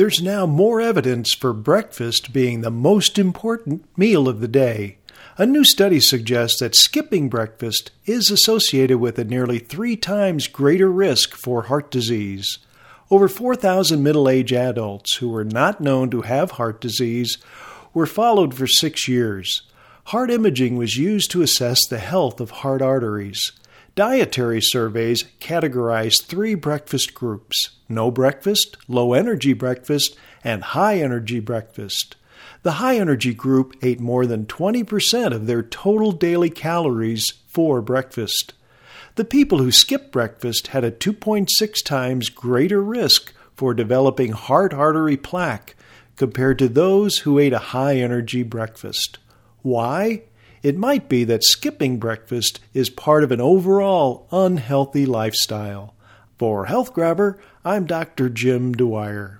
There's now more evidence for breakfast being the most important meal of the day. A new study suggests that skipping breakfast is associated with a nearly 3 times greater risk for heart disease. Over 4,000 middle-aged adults who were not known to have heart disease were followed for 6 years. Heart imaging was used to assess the health of heart arteries. Dietary surveys categorized 3 breakfast groups: no breakfast, low-energy breakfast, and high-energy breakfast. The high-energy group ate more than 20% of their total daily calories for breakfast. The people who skipped breakfast had a 2.6 times greater risk for developing heart artery plaque compared to those who ate a high-energy breakfast. Why? It might be that skipping breakfast is part of an overall unhealthy lifestyle. For Health Grabber, I'm Dr. Jim Dwyer.